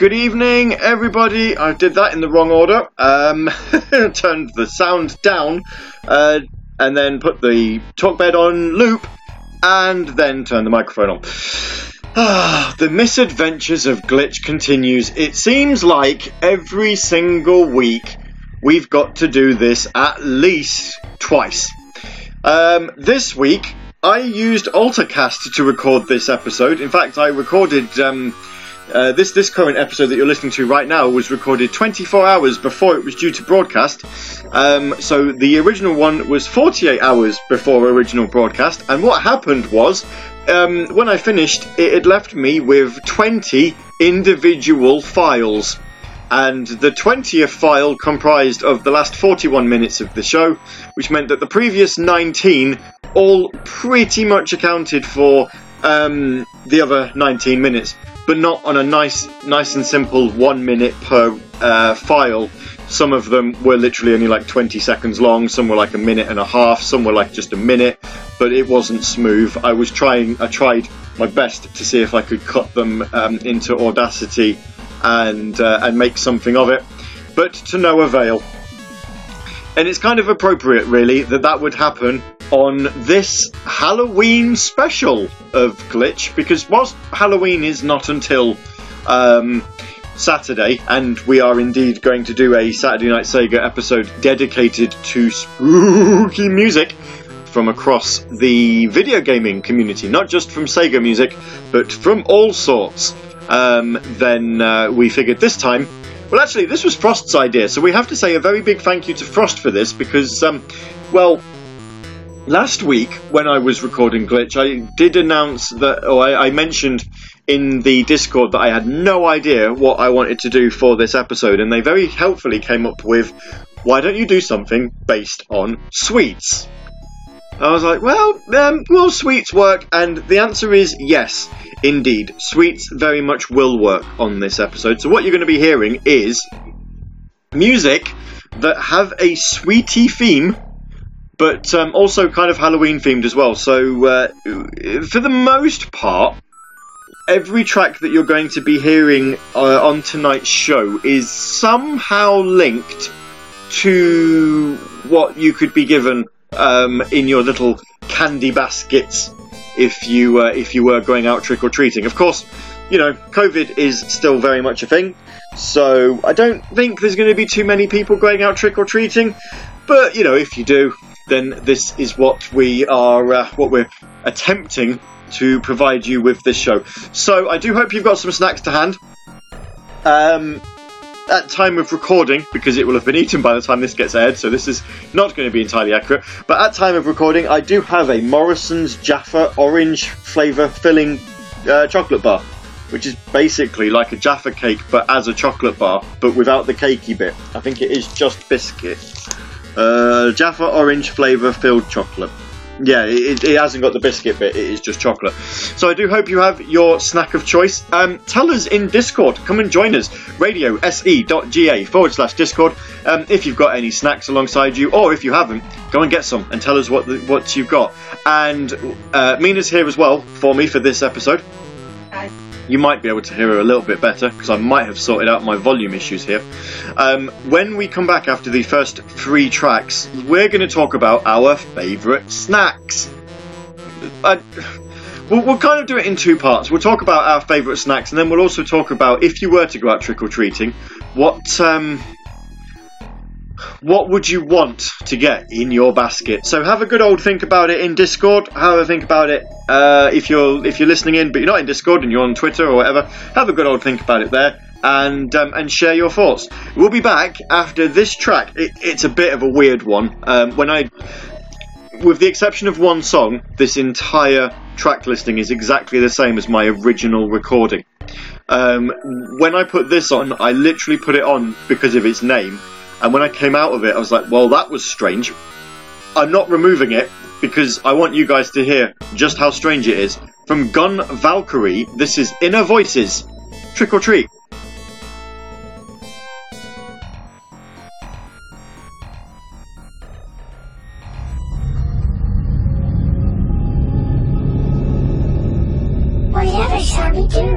Good evening, everybody. I did that in the wrong order. Turned the sound down and then put the talkbed on loop and then turned the microphone on. The misadventures of Glitch continues. It seems like every single week we've got to do this at least twice. This week, I used AltaCast to record this episode. In fact, I recorded... this current episode that you're listening to right now was recorded 24 hours before it was due to broadcast. So the original one was 48 hours before original broadcast. And what happened was, when I finished, it had left me with 20 individual files. And the 20th file comprised of the last 41 minutes of the show, which meant that the previous 19 all pretty much accounted for the other 19 minutes. But not on a nice and simple 1 minute per file. Some of them were literally only like 20 seconds long, some were like a minute and a half, some were like just a minute, but it wasn't smooth. I tried my best to see if I could cut them into Audacity and make something of it, but to no avail. And it's kind of appropriate, really, that would happen on this Halloween special of Glitch, because whilst Halloween is not until Saturday, and we are indeed going to do a Saturday Night Sega episode dedicated to spooky music from across the video gaming community, not just from Sega music, but from all sorts, then we figured this time... Well, actually, this was Frost's idea, so we have to say a very big thank you to Frost for this, because, last week, when I was recording Glitch, I did announce that, or I mentioned in the Discord that I had no idea what I wanted to do for this episode, and they very helpfully came up with, why don't you do something based on sweets? I was like, will sweets work? And the answer is yes, indeed. Sweets very much will work on this episode. So what you're going to be hearing is music that have a sweetie theme, but also kind of Halloween themed as well. So for the most part, every track that you're going to be hearing on tonight's show is somehow linked to what you could be given in your little candy baskets if you were going out trick-or-treating. Of course, you know, COVID is still very much a thing, so I don't think there's going to be too many people going out trick-or-treating, but, you know, if you do... then this is what we are, what we're attempting to provide you with this show. So I do hope you've got some snacks to hand at time of recording, because it will have been eaten by the time this gets aired, so this is not going to be entirely accurate. But at time of recording, I do have a Morrison's Jaffa orange flavour filling chocolate bar, which is basically like a Jaffa cake, but as a chocolate bar, but without the cakey bit. I think it is just biscuit. Jaffa orange flavour filled chocolate. Yeah, it hasn't got the biscuit bit, it is just chocolate. So I do hope you have your snack of choice. Tell us in Discord, come and join us, radiose.ga/Discord. If you've got any snacks alongside you, or if you haven't, go and get some and tell us what you've got. And Mina's here as well for this episode. Hi. You might be able to hear her a little bit better, because I might have sorted out my volume issues here. When we come back after the first three tracks, we're going to talk about our favourite snacks. We'll kind of do it in two parts. We'll talk about our favourite snacks, and then we'll also talk about, if you were to go out trick-or-treating, what would you want to get in your basket? So have a good old think about it in Discord. Have a think about it if you're listening in, but you're not in Discord and you're on Twitter or whatever. Have a good old think about it there and share your thoughts. We'll be back after this track. It's a bit of a weird one. With the exception of one song, this entire track listing is exactly the same as my original recording. When I put this on, I literally put it on because of its name. And when I came out of it, I was like, well, that was strange. I'm not removing it because I want you guys to hear just how strange it is. From Gun Valkyrie, this is Inner Voices, Trick or Treat. Whatever shall we do?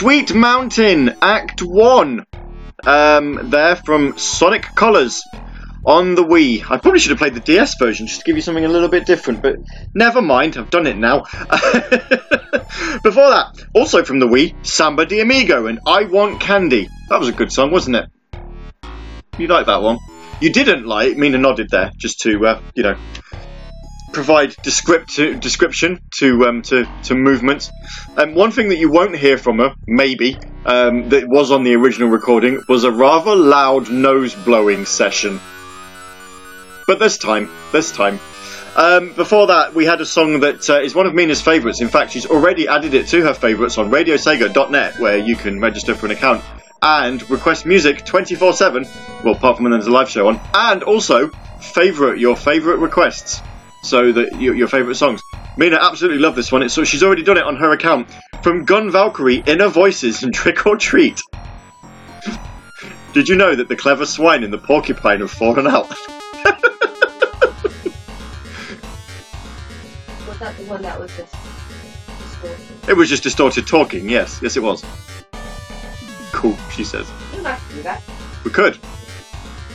Sweet Mountain Act 1 there from Sonic Colors on the Wii. I probably should have played the DS version just to give you something a little bit different, but never mind, I've done it now. Before that, also from the Wii, Samba de Amigo and I Want Candy. That was a good song, wasn't it? You like that one? You didn't like, Mina nodded there, just to, you know, provide description to movements. One thing that you won't hear from her, maybe, that was on the original recording, was a rather loud nose-blowing session. But this time. Before that, we had a song that is one of Mina's favourites. In fact, she's already added it to her favourites on RadioSega.net, where you can register for an account and request music 24/7, well, apart from when there's a live show on, and also favourite your favourite requests, so that your favourite songs. Mina absolutely loved this one, so she's already done it on her account. From Gun Valkyrie, Inner Voices and Trick or Treat. Did you know that the clever swine and the porcupine have fallen out? Was that the one that was just distorted? It was just distorted talking, yes. Yes, it was. Cool, she says. We'd like to do that. We could.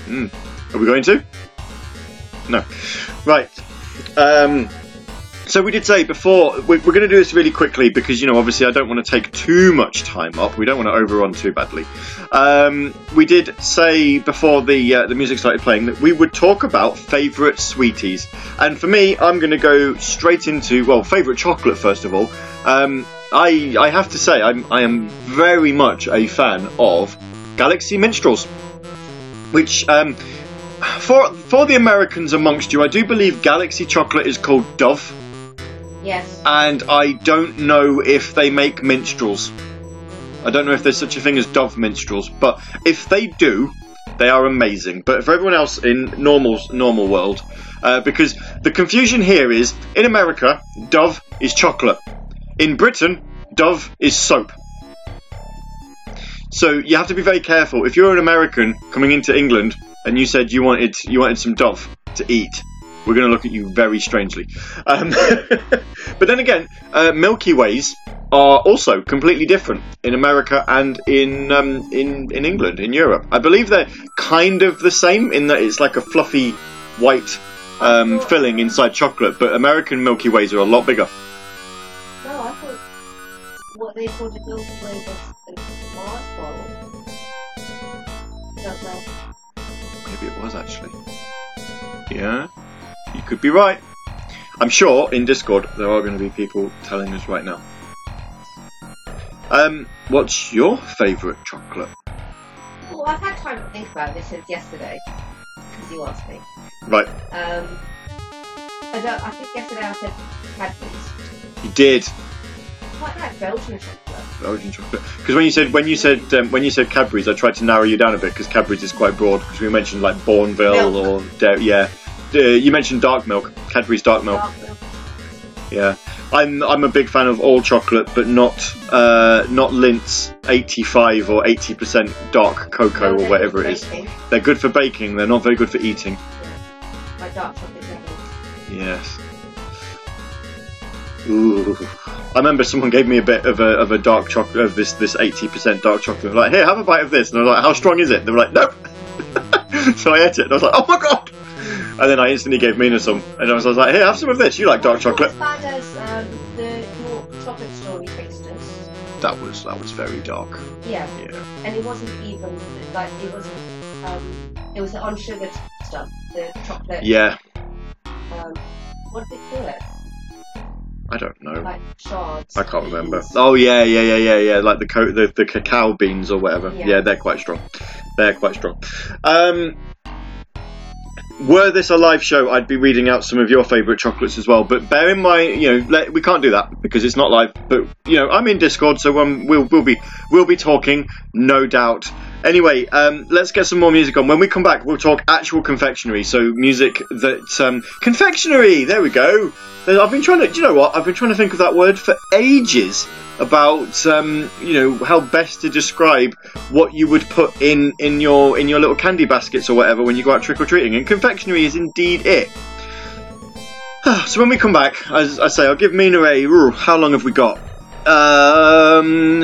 Are we going to? No. Right. So we did say before, we're going to do this really quickly because, you know, obviously I don't want to take too much time up. We don't want to overrun too badly. We did say before the music started playing that we would talk about favourite sweeties. And for me, I'm going to go straight into, well, favourite chocolate first of all. I have to say, I am very much a fan of Galaxy Minstrels, which... For the Americans amongst you, I do believe Galaxy chocolate is called Dove. Yes. And I don't know if they make Minstrels. I don't know if there's such a thing as Dove Minstrels, but if they do, they are amazing. But for everyone else in normal world, because the confusion here is, in America, Dove is chocolate. In Britain, Dove is soap. So you have to be very careful. If you're an American coming into England, and you said you wanted some Dove to eat, we're going to look at you very strangely. But then again, Milky Ways are also completely different in America and in England, in Europe. I believe they're kind of the same in that it's like a fluffy white filling inside chocolate, but American Milky Ways are a lot bigger. No, I thought what they called a Milky Way was a Mars bar. Don't know. Maybe it was actually. Yeah, you could be right. I'm sure in Discord there are going to be people telling us right now. What's your favourite chocolate? Well, I've had time to think about this since yesterday because you asked me. Right. I think yesterday I said Cadbury's. You did. Quite like Belgian chocolate. Belgian chocolate. Because when you said Cadbury's, I tried to narrow you down a bit because Cadbury's is quite broad. Because we mentioned like Bourneville milk. Or yeah, you mentioned dark milk. Cadbury's dark milk. Yeah, I'm a big fan of all chocolate, but not Lindt's 85 or 80% dark cocoa or whatever it is. They're good for baking. They're not very good for eating. Yeah. Like dark chocolate. Yes. Ooh. I remember someone gave me a bit of a dark chocolate, of this 80% dark chocolate. They were like, here, have a bite of this. And I was like, how strong is it? And they were like, nope. So I ate it and I was like, oh my god. And then I instantly gave Mina some. And I was like, here, have some of this. You like dark chocolate. As bad as your chocolate story tasters. That was very dark. Yeah. Yeah. And it wasn't even, like, it wasn't, it was the unsugared stuff, the chocolate. Yeah. What did they call it? I don't know. Like shards. I can't remember. Oh yeah. Like the cacao beans or whatever. Yeah, they're quite strong. Were this a live show, I'd be reading out some of your favourite chocolates as well. But bear in mind, you know, we can't do that because it's not live. But you know, I'm in Discord, so we'll be talking, no doubt. Anyway, let's get some more music on. When we come back, we'll talk actual confectionery. So music that confectionery. There we go. I've been trying to. Do you know what? I've been trying to think of that word for ages. About you know, how best to describe what you would put in your little candy baskets or whatever when you go out trick or treating, and confectionery is indeed it. So when we come back, as I say, I'll give Mina a how long have we got?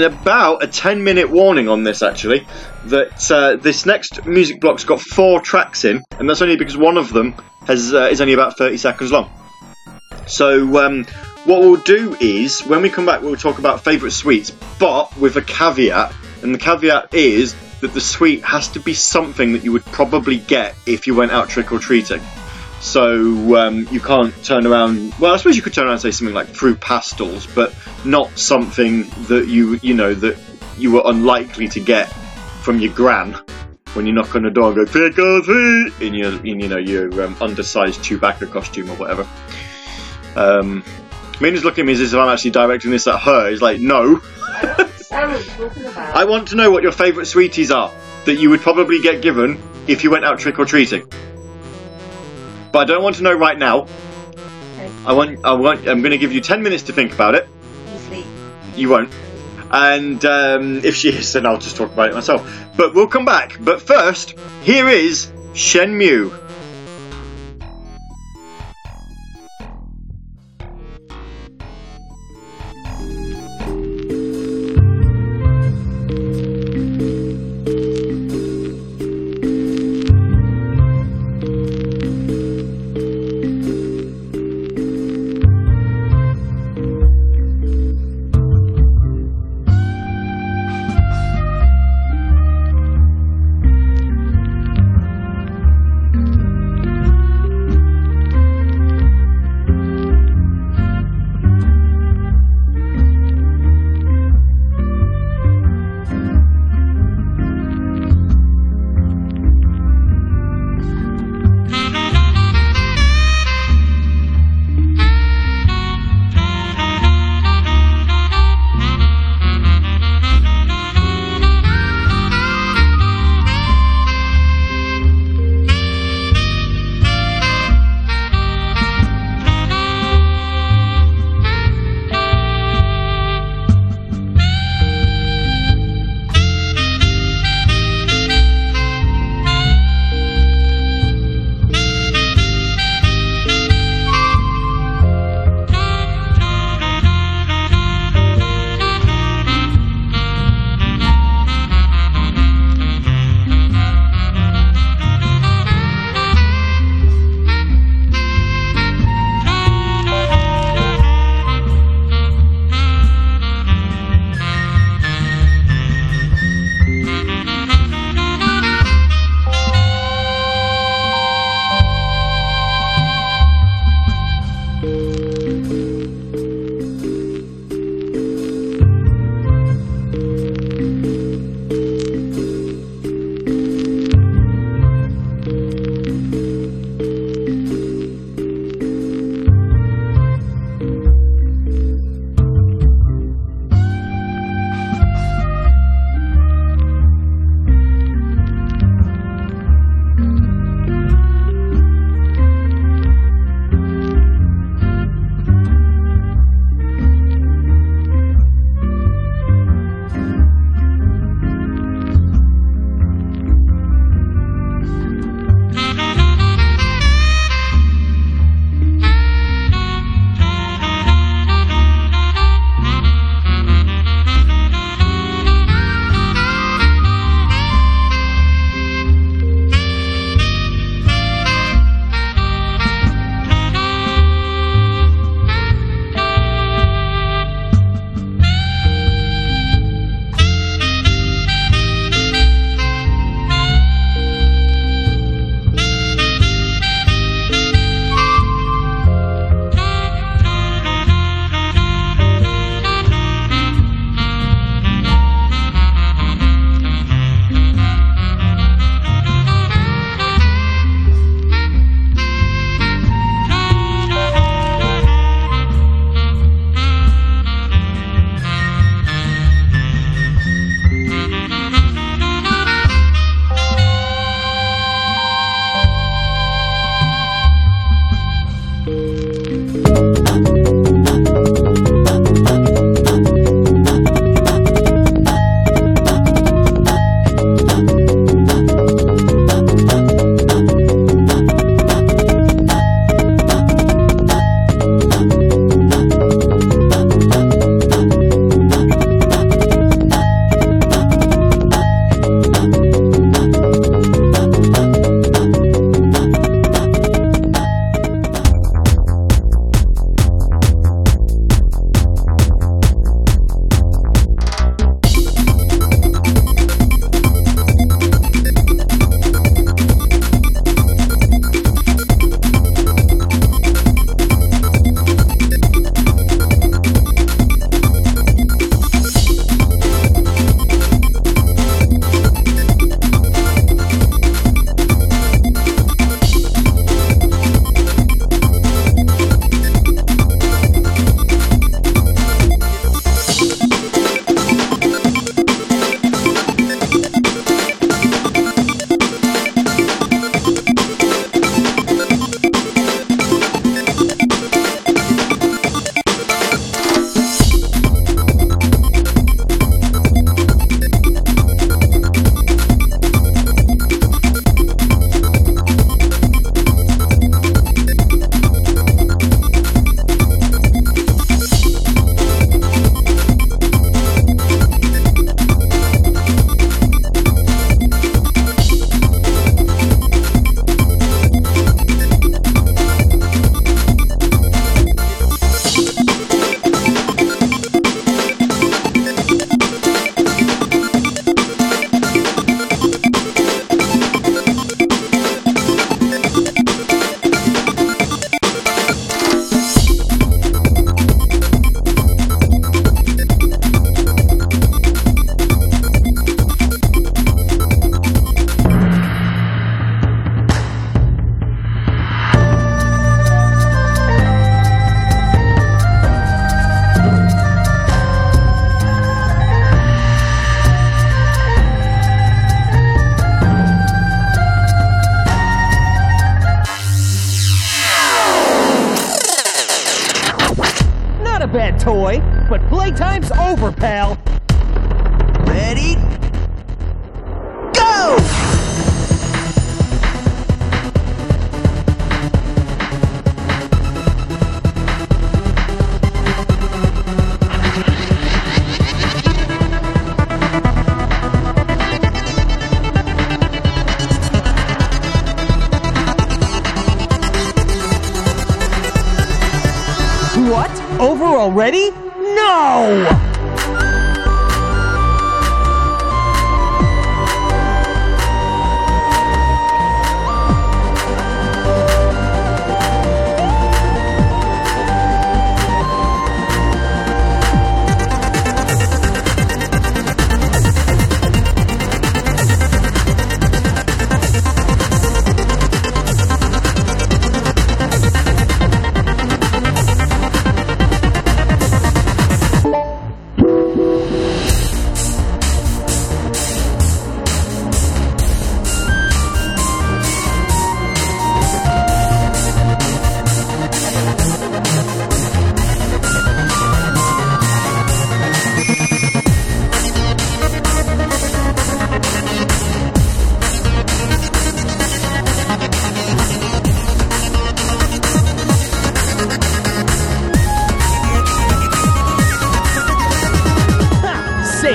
about a 10-minute warning on this, actually, that this next music block's got 4 tracks in, and that's only because one of them is only about 30 seconds long. So what we'll do is, when we come back, we'll talk about favourite sweets, but with a caveat, and the caveat is that the sweet has to be something that you would probably get if you went out trick-or-treating. So you can't turn around, well, I suppose you could turn around and say something like fruit pastels, but not something that you were unlikely to get from your gran when you knock on the door and go trick or treat in your undersized Chewbacca costume or whatever. Mina's looking at me as if I'm actually directing this at her. It's like, no. I want to know what your favourite sweeties are that you would probably get given if you went out trick or treating. But I don't want to know right now. Okay. I'm going to give you 10 minutes to think about it. Easily. You won't. And if she is, then I'll just talk about it myself. But we'll come back. But first, here is Shenmue. bad toy, but playtime's over, pal. Ready? Go! Over already? No!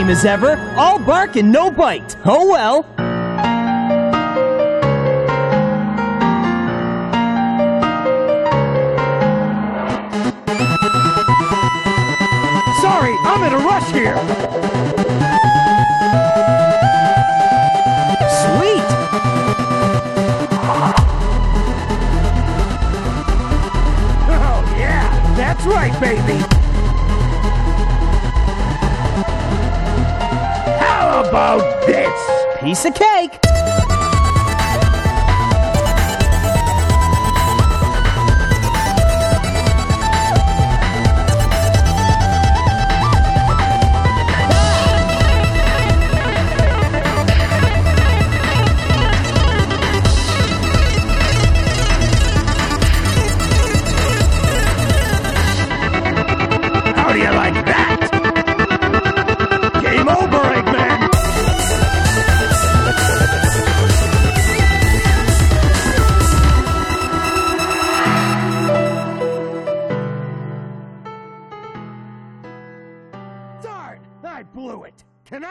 As ever, all bark and no bite. Oh well. Sorry, I'm in a rush here. Sweet. Oh yeah, that's right, baby. About this piece of cake. How do you like that? Game over, Eggman.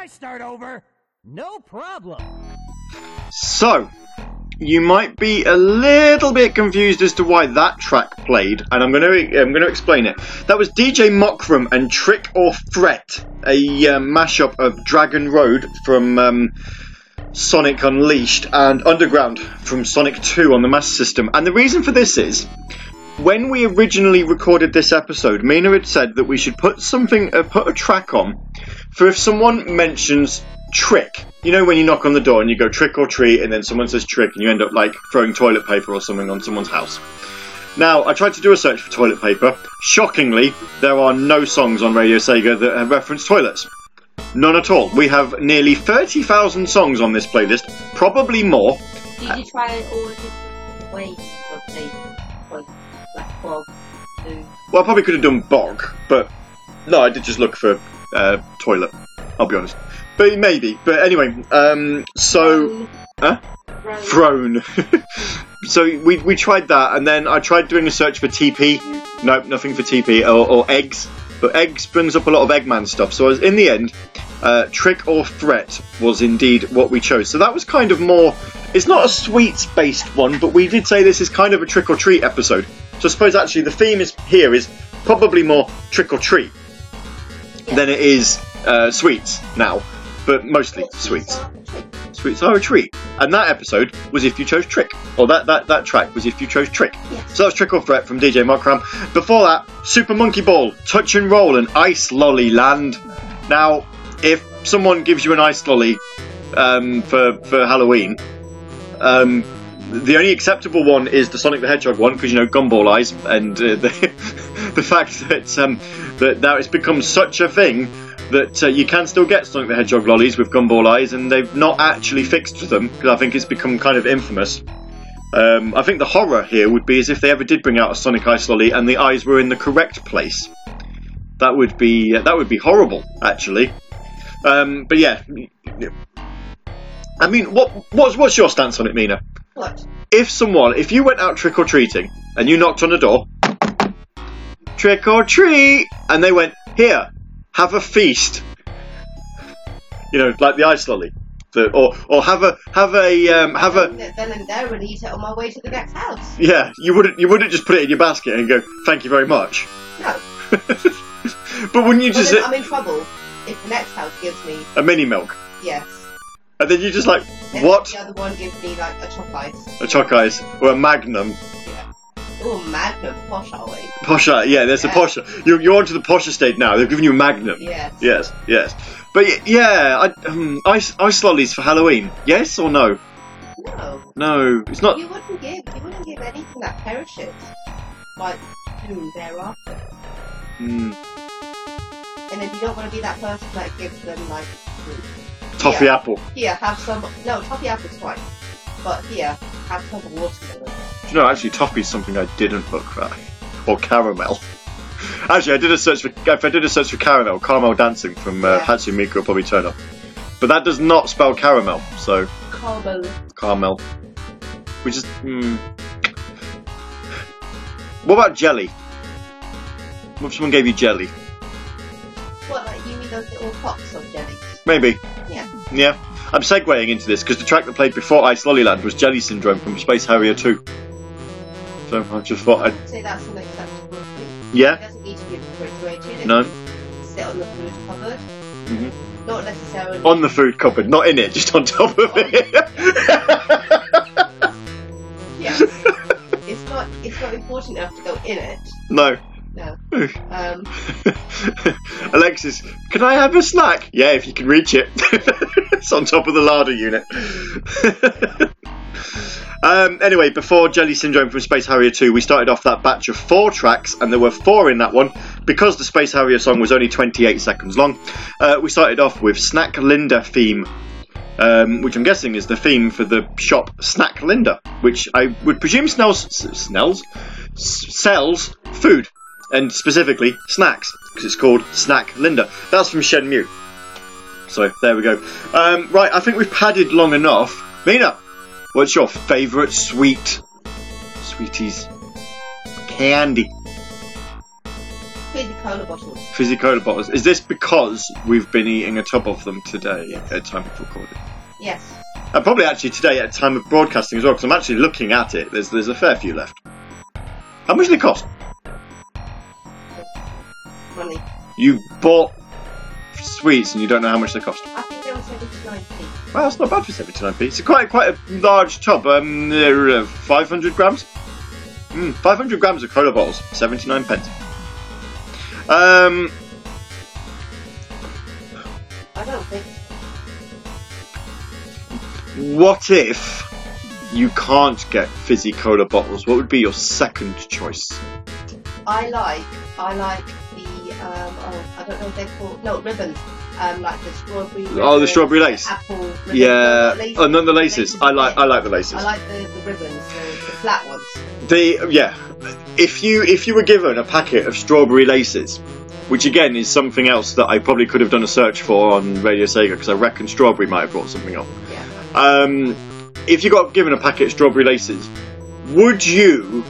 Start over. No problem. So, you might be a little bit confused as to why that track played, and I'm going to explain it. That was DJ MoKram and Trick or Threat, a mashup of Dragon Road from Sonic Unleashed and Underground from Sonic 2 on the Master System. And the reason for this is, when we originally recorded this episode, Mina had said that we should put a track on for if someone mentions trick. You know, when you knock on the door and you go trick or treat, and then someone says trick, and you end up like throwing toilet paper or something on someone's house. Now, I tried to do a search for toilet paper. Shockingly, there are no songs on Radio Sega that have referenced toilets. None at all. We have nearly 30,000 songs on this playlist, probably more. Did you try all different ways of playing toilet? Like bog, well, I probably could have done bog, but no, I did just look for toilet, I'll be honest. But maybe. But anyway, so throne. So we tried that, and then I tried doing a search for TP. Nope, nothing for TP or eggs. But eggs brings up a lot of Eggman stuff. So in the end, Trick or Threat was indeed what we chose. So that was kind of more, it's not a sweets-based one, but we did say this is kind of a trick or treat episode. So I suppose actually the theme is here is probably more trick or treat than it is sweets now, but mostly sweets. Sweets are a treat. And that episode was if you chose trick, or that track was if you chose trick. Yes. So that was Trick or Threat from DJ MoKram. Before that, Super Monkey Ball, Touch and Roll, and Ice Lolly Land. Now, if someone gives you an ice lolly for Halloween, the only acceptable one is the Sonic the Hedgehog one, because, you know, gumball eyes, and the fact that now it's become such a thing that you can still get Sonic the Hedgehog lollies with gumball eyes, and they've not actually fixed them, because I think it's become kind of infamous. I think the horror here would be as if they ever did bring out a Sonic ice lolly and the eyes were in the correct place. That would be horrible, actually. But yeah, I mean, what's your stance on it, Mina? What? If you went out trick or treating and you knocked on a door, trick or treat, and they went, here, have a feast. You know, like the ice lolly, or have a. Then and there, and eat it on my way to the next house. Yeah, you wouldn't just put it in your basket and go, thank you very much. No. But wouldn't you just? Well, I'm in trouble if the next house gives me a mini milk. Yes. And then you're just like, what? The other one gives me like a choc ice. A choc ice or a Magnum. Yeah. Oh, Magnum, posh are we? Posher, yeah. There's a posher. You're onto the posher stage now. They've given you a Magnum. Yes. But yeah, ice lollies for Halloween. Yes or no? No, it's not. You wouldn't give anything that perishes. Like soon thereafter. Mm. And if you don't want to be that person that gives them like toffee apple. Yeah, have some. No, toffee apple's fine. But here, have some watermelon. No, actually, toffee's something I didn't look for. Or caramel. Actually, if I did a search for caramel dancing from Hatsune Miku will probably turn up. But that does not spell caramel, so. Caramel. Which is. What about jelly? What if someone gave you jelly? What, like you mean those little pots of jelly? Maybe. Yeah. I'm segueing into this because the track that played before Ice Lollyland was Jelly Syndrome from Space Harrier 2. So I just thought I'd say that's an acceptable thing. Yeah. It doesn't need to be refrigerated. It can sit on the food cupboard. Mm-hmm. Not necessarily. On the food cupboard, not in it, just on top of it. Yes. It's not important enough to go in it. No. Alexis, can I have a snack? Yeah, if you can reach it. It's on top of the larder unit. Anyway, before Jelly Syndrome from Space Harrier 2, we started off that batch of 4 tracks, and there were 4 in that one. Because the Space Harrier song was only 28 seconds long, we started off with Snack Linda theme. Which I'm guessing is the theme for the shop Snack Linda, which I would presume sells food, and specifically snacks, because it's called Snack Linda. That's from Shenmue. So there we go. Right, I think we've padded long enough. Mina, what's your favourite sweet? Sweeties. Candy. Fizzy cola bottles. Is this because we've been eating a tub of them today at time of recording? Yes. And probably actually today at time of broadcasting as well, because I'm actually looking at it. There's a fair few left. How much did it cost? Money. You bought sweets and you don't know how much they cost? I think they were 79p. Well, that's not bad for 79p. It's quite a large tub. They're 500 grams. 500 grams of cola bottles. 79 pence. I don't think so. What if you can't get fizzy cola bottles? What would be your second choice? I like the I don't know what they're called. No, ribbons. Like the strawberry. Oh, the strawberry lace. Apple ribbon. Yeah. Oh, none of the laces. I like the laces. I like the ribbons, the flat ones. If you were given a packet of strawberry laces, which again is something else that I probably could have done a search for on Radio Sega, because I reckon strawberry might have brought something up. If you got given a packet of strawberry laces, would you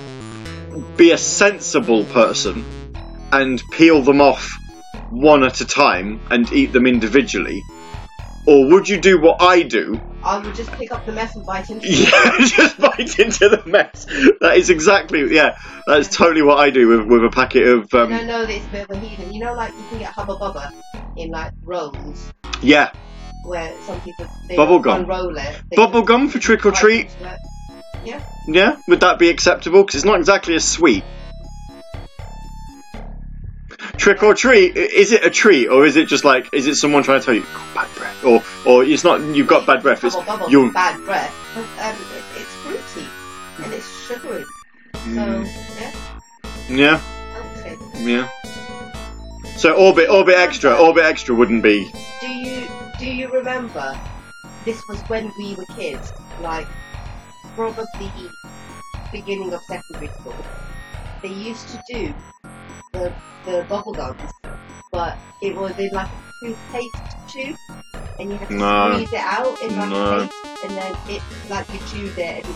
be a sensible person and peel them off one at a time and eat them individually, or would you do what I do? I would just pick up the mess and bite into it. Yeah, just bite into the mess. That is that is totally what I do with a packet of... No, it's a bit of a heathen. You know, like, you can get Hubba Bubba in, like, rolls. Yeah. Where some people... Unroll it. Bubblegum for trick or treat? Yeah. Yeah? Would that be acceptable? Because it's not exactly a sweet. Trick or treat? Is it a treat, or is it just like? Is it someone trying to tell you you've got bad breath, or it's not? You've got bad breath. It's your bad breath. It's fruity and it's sugary. So yeah. Okay. Yeah. So orbit extra wouldn't be. Do you remember? This was when we were kids, like probably beginning of secondary school. They used to do the bubble gums but it was in like a toothpaste tube, and you had to squeeze it out in like a paste, and then it like you chewed it and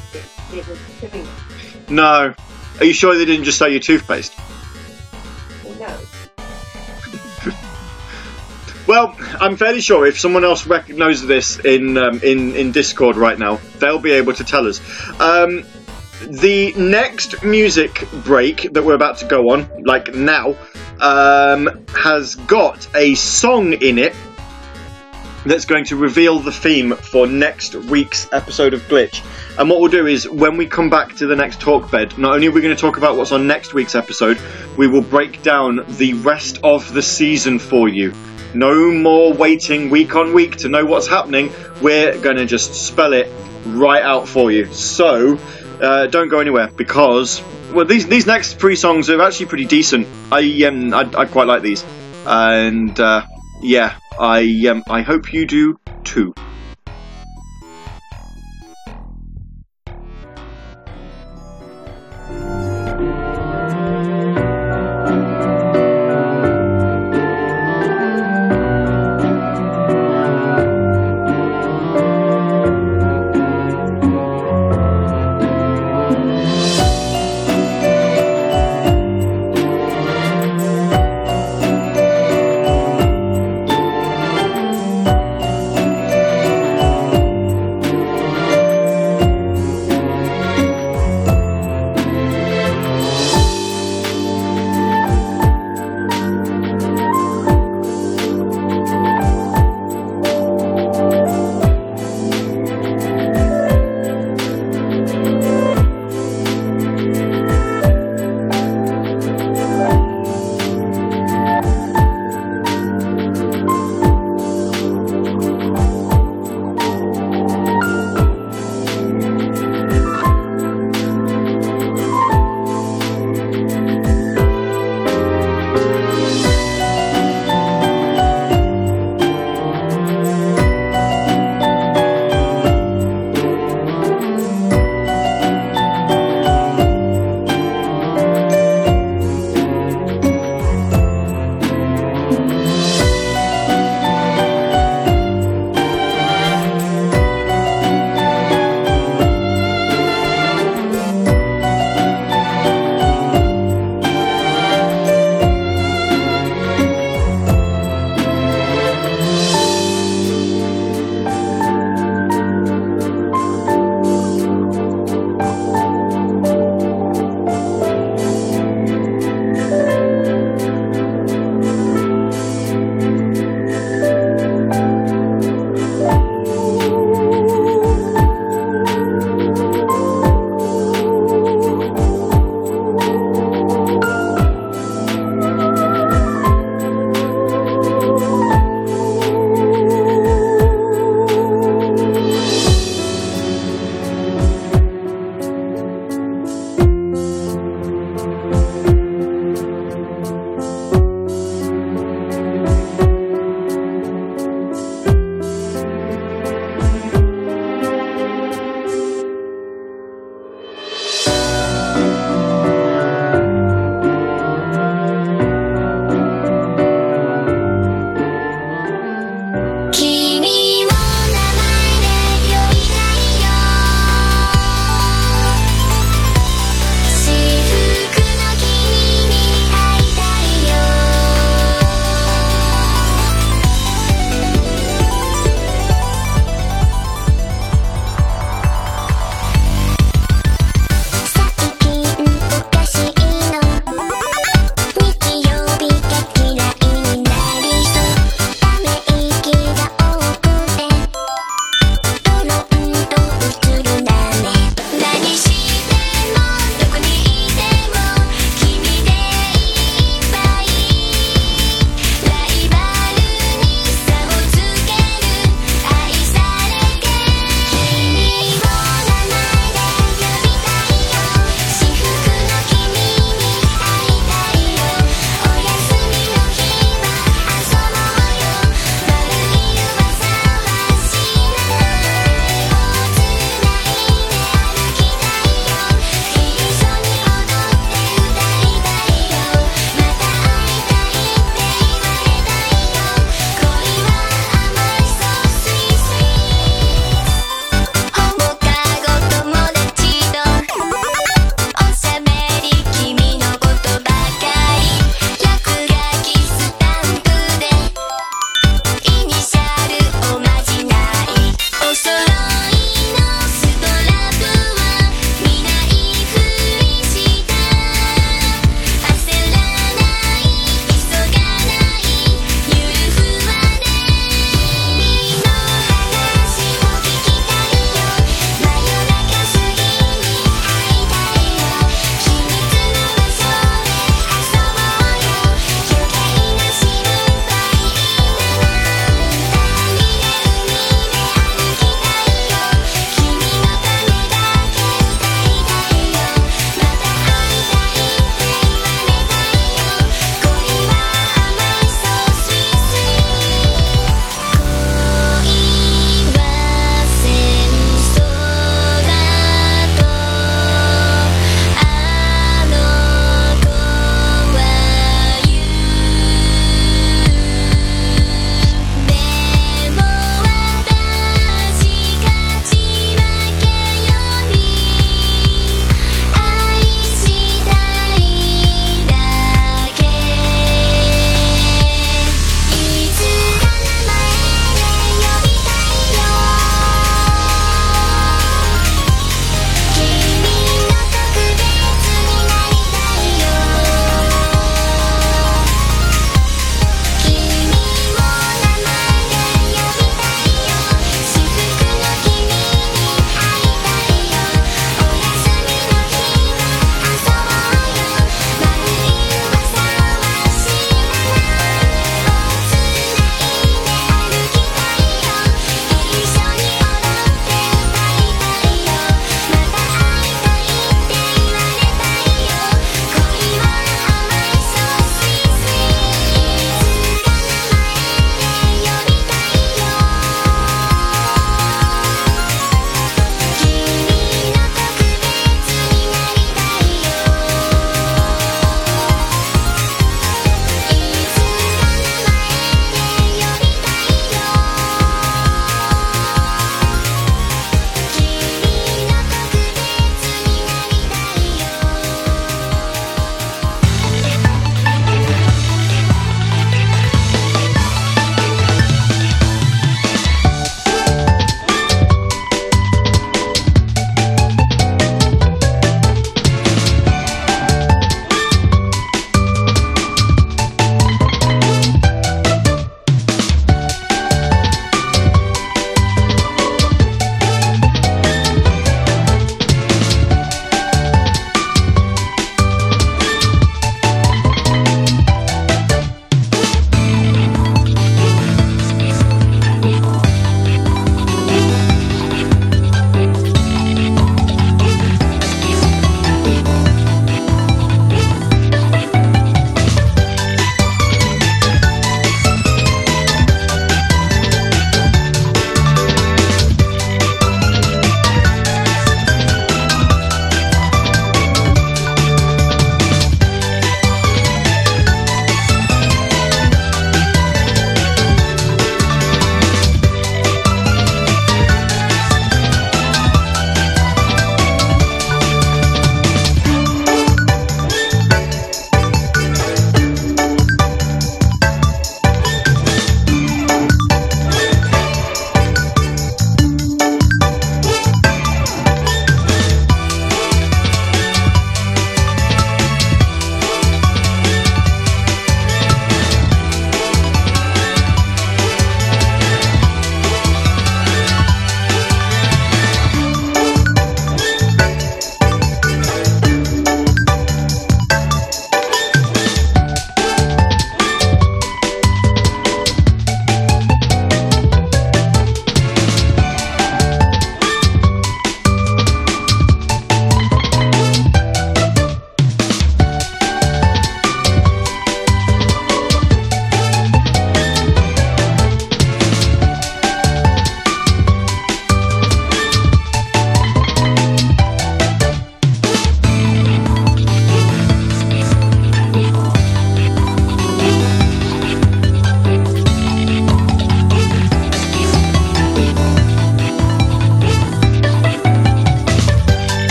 it was killing it. No. Are you sure they didn't just say your toothpaste? Well, no. Well, I'm fairly sure if someone else recognises this in Discord right now, they'll be able to tell us. The next music break that we're about to go on, like now, has got a song in it that's going to reveal the theme for next week's episode of Glitch. And what we'll do is, when we come back to the next talk bed, not only are we going to talk about what's on next week's episode, we will break down the rest of the season for you. No more waiting week on week to know what's happening. We're going to just spell it right out for you. So, don't go anywhere, because well, these next three songs are actually pretty decent. I quite like these. And, yeah, I hope you do too.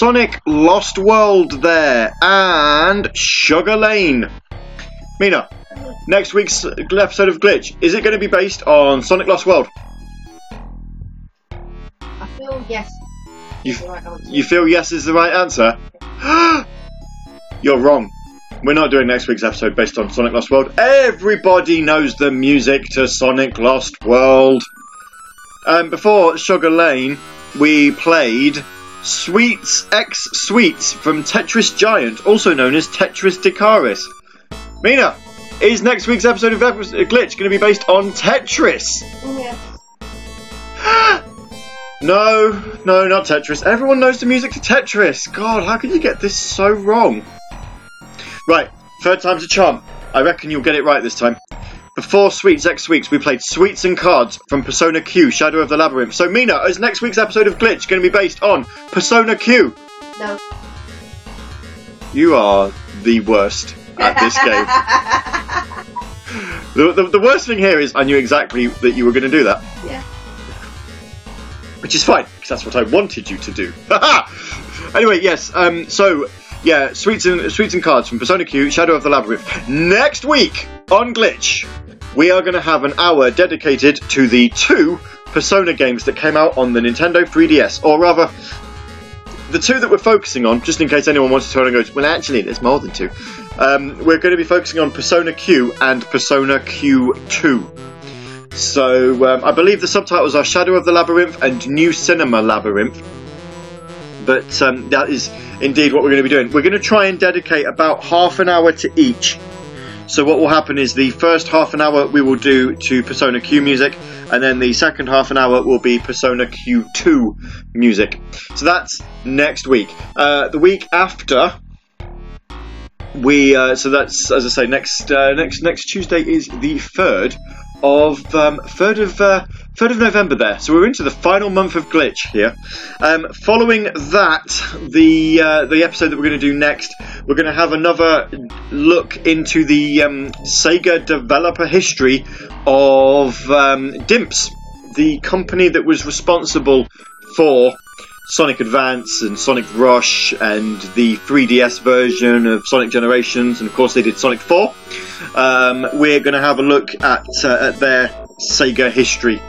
Sonic Lost World there, and Sugar Lane. Mina, next week's episode of Glitch, is it going to be based on Sonic Lost World? I feel yes. You feel yes is the right answer? You're wrong. We're not doing next week's episode based on Sonic Lost World. Everybody knows the music to Sonic Lost World. Before Sugar Lane, we played Sweets X Sweets from Tetris Giant, also known as Tetris Dikaris. Mina, is next week's episode of Glitch going to be based on Tetris? Yes. No, not Tetris. Everyone knows the music to Tetris. God, how can you get this so wrong? Right, third time's a charm. I reckon you'll get it right this time. Before Sweets X Weeks, we played Sweets and Cards from Persona Q, Shadow of the Labyrinth. So, Mina, is next week's episode of Glitch going to be based on Persona Q? No. You are the worst at this game. The worst thing here is I knew exactly that you were going to do that. Yeah. Which is fine, because that's what I wanted you to do. Anyway, yes, Sweets and Cards from Persona Q, Shadow of the Labyrinth. Next week on Glitch, we are going to have an hour dedicated to the two Persona games that came out on the Nintendo 3DS, or rather, the two that we're focusing on, just in case anyone wants to turn and goes, well, actually, there's more than two. We're going to be focusing on Persona Q and Persona Q2. So, I believe the subtitles are Shadow of the Labyrinth and New Cinema Labyrinth. But that is indeed what we're going to be doing. We're going to try and dedicate about half an hour to each. So what will happen is the first half an hour we will do to Persona Q music, and then the second half an hour will be Persona Q2 music. So that's next week. The week after... So that's, as I say, next Tuesday is the 3rd of November there. So we're into the final month of Glitch here. Following that, the episode that we're going to do next, we're going to have another look into the Sega developer history of Dimps, the company that was responsible for Sonic Advance and Sonic Rush and the 3DS version of Sonic Generations, and of course they did Sonic 4. We're going to have a look at their Sega history.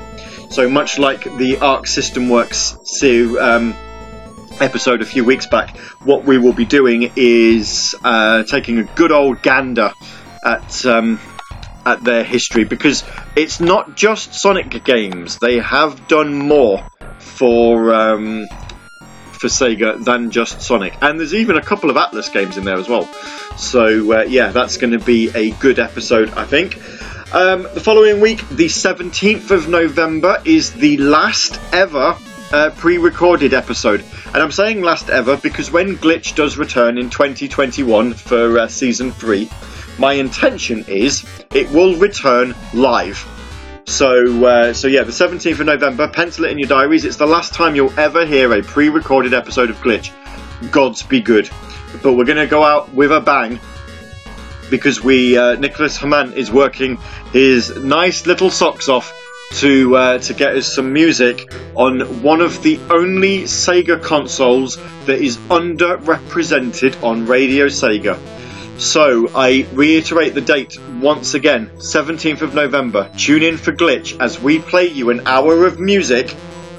So much like the Arc System Works episode a few weeks back, what we will be doing is taking a good old gander at their history, because it's not just Sonic games. They have done more for Sega than just Sonic, and there's even a couple of Atlas games in there as well. So that's going to be a good episode, I think. The following week, the 17th of November, is the last ever pre-recorded episode, and I'm saying last ever because when Glitch does return in 2021 for season 3, my intention is it will return live. So, the 17th of November, pencil it in your diaries. It's the last time you'll ever hear a pre-recorded episode of Glitch. Gods be good. But we're going to go out with a bang, because Nicholas Hamann is working his nice little socks off to get us some music on one of the only Sega consoles that is underrepresented on Radio Sega. So, I reiterate the date once again, 17th of November. Tune in for Glitch as we play you an hour of music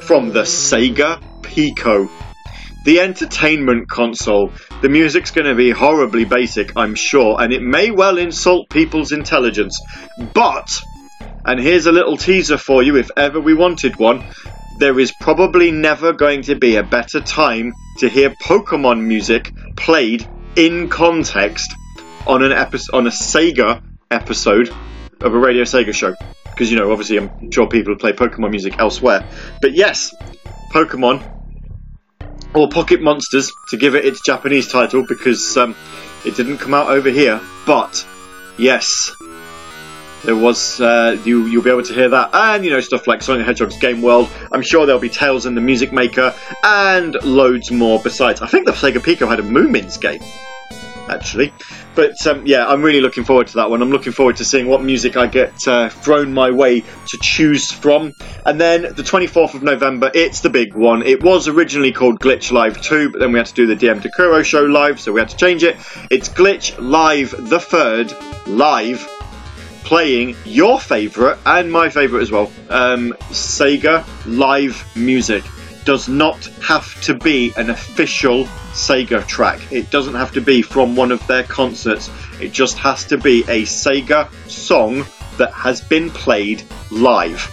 from the Sega Pico, the entertainment console. The music's going to be horribly basic, I'm sure, and it may well insult people's intelligence. But, and here's a little teaser for you if ever we wanted one, there is probably never going to be a better time to hear Pokémon music played in context on a Sega episode of a Radio Sega show, because, you know, obviously I'm sure people play Pokemon music elsewhere, but yes, Pokemon, or Pocket Monsters to give it its Japanese title, because it didn't come out over here, but yes, there was you'll be able to hear that, and, you know, stuff like Sonic the Hedgehog's Game World. I'm sure there'll be Tails and the Music Maker and loads more besides. I think the Sega Pico had a Moomin's game, actually. But yeah, I'm really looking forward to that one. I'm looking forward to seeing what music I get thrown my way to choose from. And then the 24th of November, it's the big one. It was originally called Glitch Live 2, but then we had to do the DM DeCuro show live, so we had to change it. It's Glitch Live the 3rd, live, playing your favourite, and my favourite as well, Sega live music. Does not have to be an official Sega track. It doesn't have to be from one of their concerts. It just has to be a Sega song that has been played live.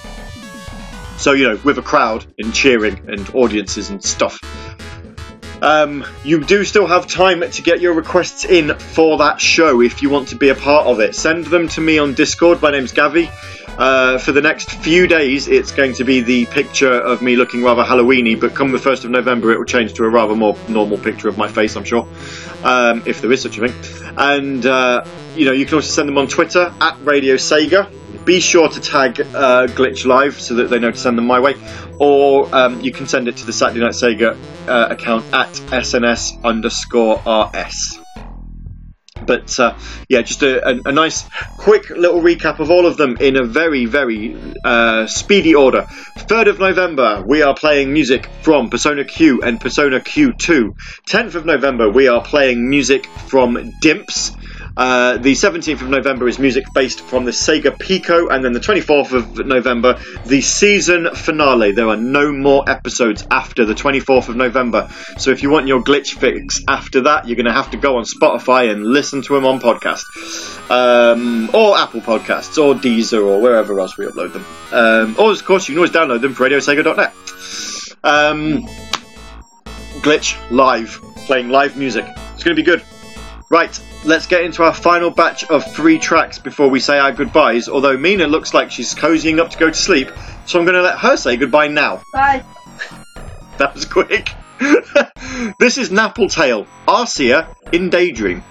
So, you know, with a crowd and cheering and audiences and stuff. You do still have time to get your requests in for that show if you want to be a part of it. Send them to me on Discord. My name's Gavi. For the next few days, it's going to be the picture of me looking rather Halloweeny, but come the 1st of November, it will change to a rather more normal picture of my face, I'm sure, if there is such a thing. And, you know, you can also send them on Twitter, at Radio Sega. Be sure to tag Glitch Live so that they know to send them my way, or you can send it to the Saturday Night Sega account at SNS_RS. But yeah, just a nice quick little recap of all of them in a very, very speedy order. 3rd of November, we are playing music from Persona Q and Persona Q2. 10th of November, we are playing music from Dimps. The 17th of November is music based from the Sega Pico, and then the 24th of November, the season finale. There are no more episodes after the 24th of November, so if you want your glitch fix after that, you're going to have to go on Spotify and listen to them on podcast, or Apple Podcasts, or Deezer, or wherever else we upload them. Or, of course, you can always download them from RadioSega.net. Glitch Live, playing live music. It's going to be good. Right, let's get into our final batch of 3 tracks before we say our goodbyes, although Mina looks like she's cozying up to go to sleep, so I'm going to let her say goodbye now. Bye. That was quick. This is Nappletail, Arcia in Daydream.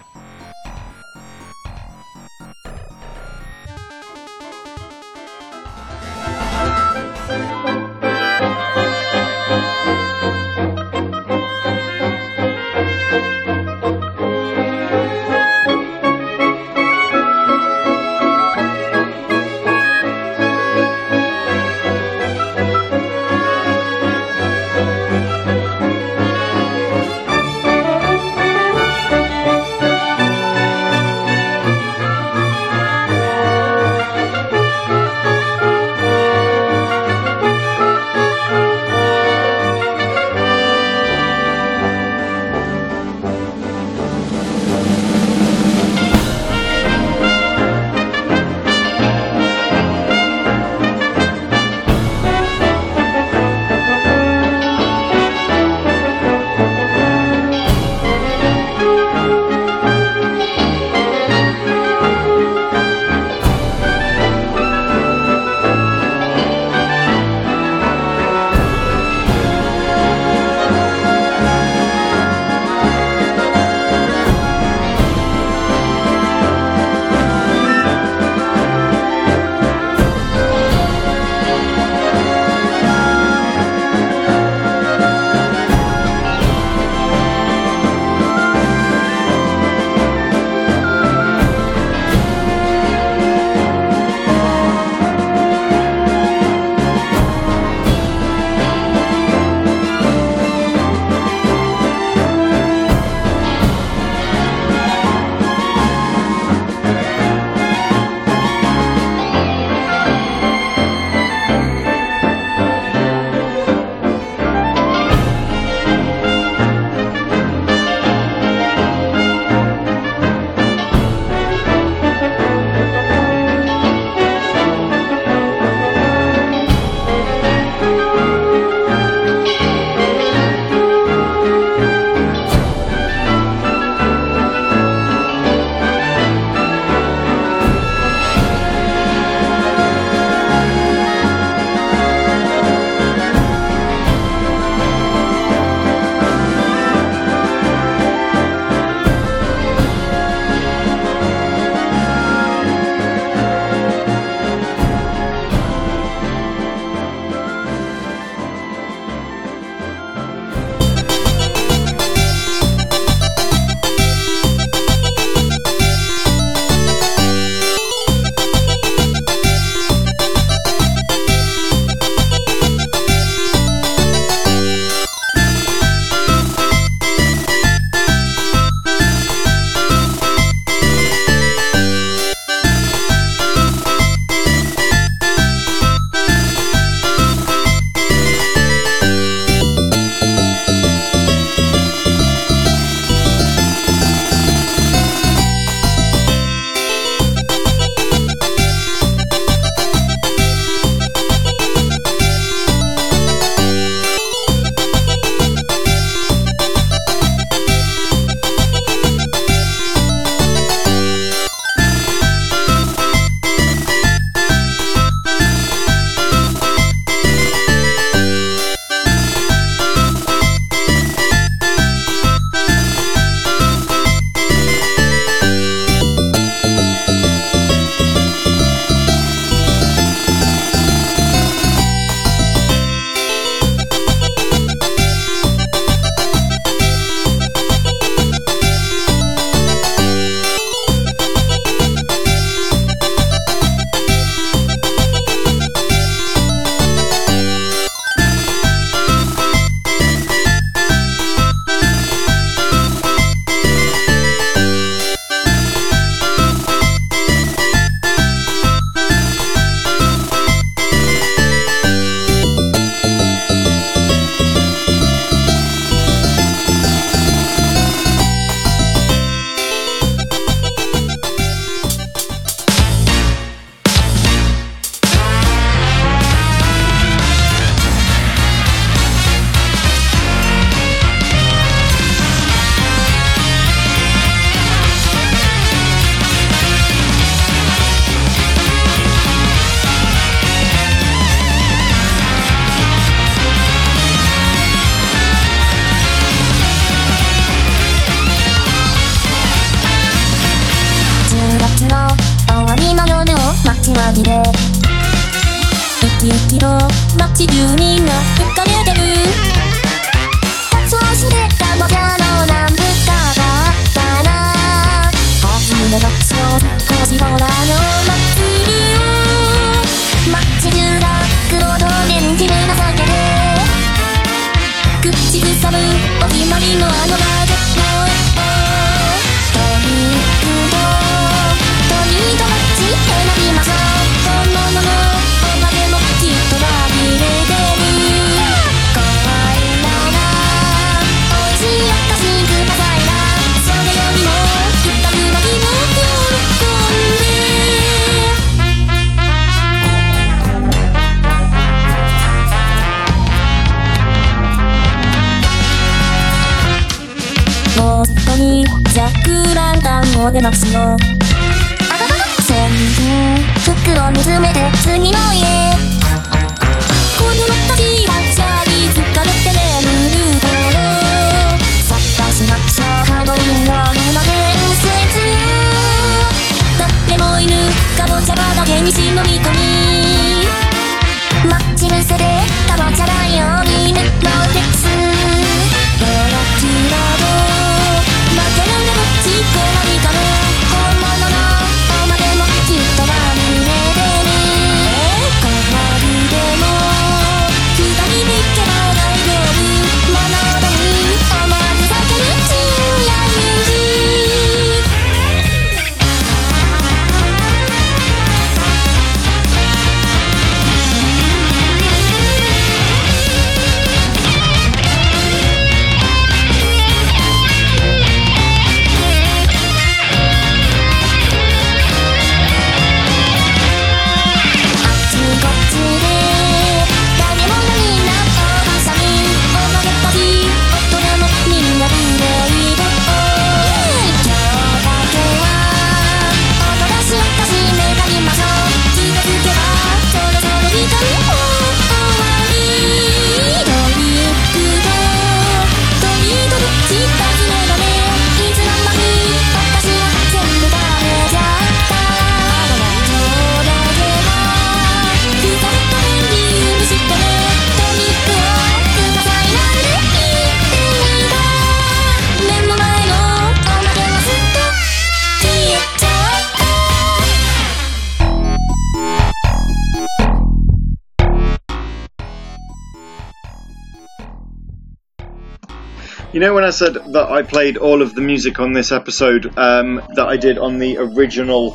You know when I said that I played all of the music on this episode that I did on the original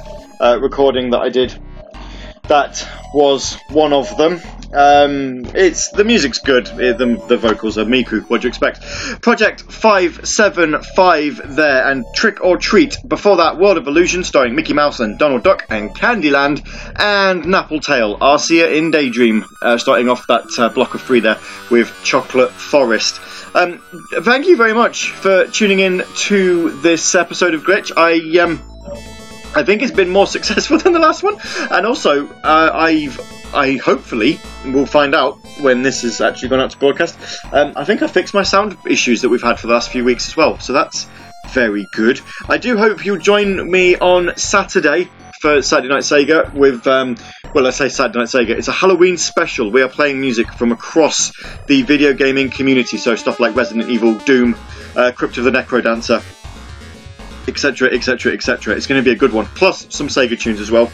recording that I did? That was one of them. It's the music's good. The vocals are Miku. What do you expect? Project 575 there, and Trick or Treat. Before that, World of Illusion, starring Mickey Mouse and Donald Duck and Candyland, and Napletale, Arcea in Daydream, starting off that block of three there with Chocolate Forest. Thank you very much for tuning in to this episode of Glitch. I think it's been more successful than the last one, and also I hopefully will find out when this is actually gone out to broadcast. I think I fixed my sound issues that we've had for the last few weeks as well, so that's very good. I do hope you'll join me on Saturday for Saturday Night Sega with, well, I say Saturday Night Sega, it's a Halloween special. We are playing music from across the video gaming community, so stuff like Resident Evil, Doom, Crypt of the Necrodancer, etc, etc, etc. It's going to be a good one, plus some Sega tunes as well.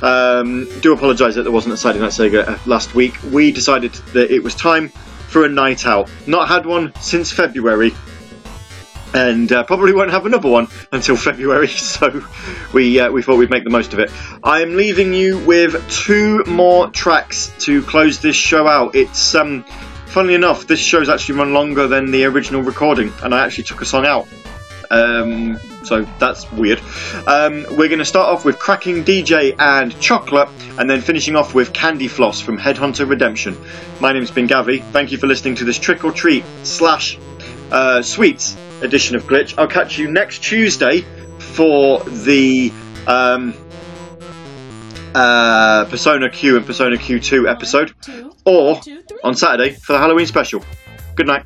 Do apologise that there wasn't a Saturday Night Sega last week. We decided that it was time for a night out. Not had one since February, and probably won't have another one until February, so we thought we'd make the most of it. I am leaving you with two more tracks to close this show out. It's funnily enough, this show's actually run longer than the original recording, and I actually took a song out. So that's weird. We're going to start off with Cracking DJ and Chocolate, and then finishing off with Candy Floss from Headhunter Redemption. My name's been Gavi. Thank you for listening to this Trick or Treat / Sweets edition of Glitch. I'll catch you next Tuesday for the Persona Q and Persona Q2 episode, or on Saturday for the Halloween special. Good night.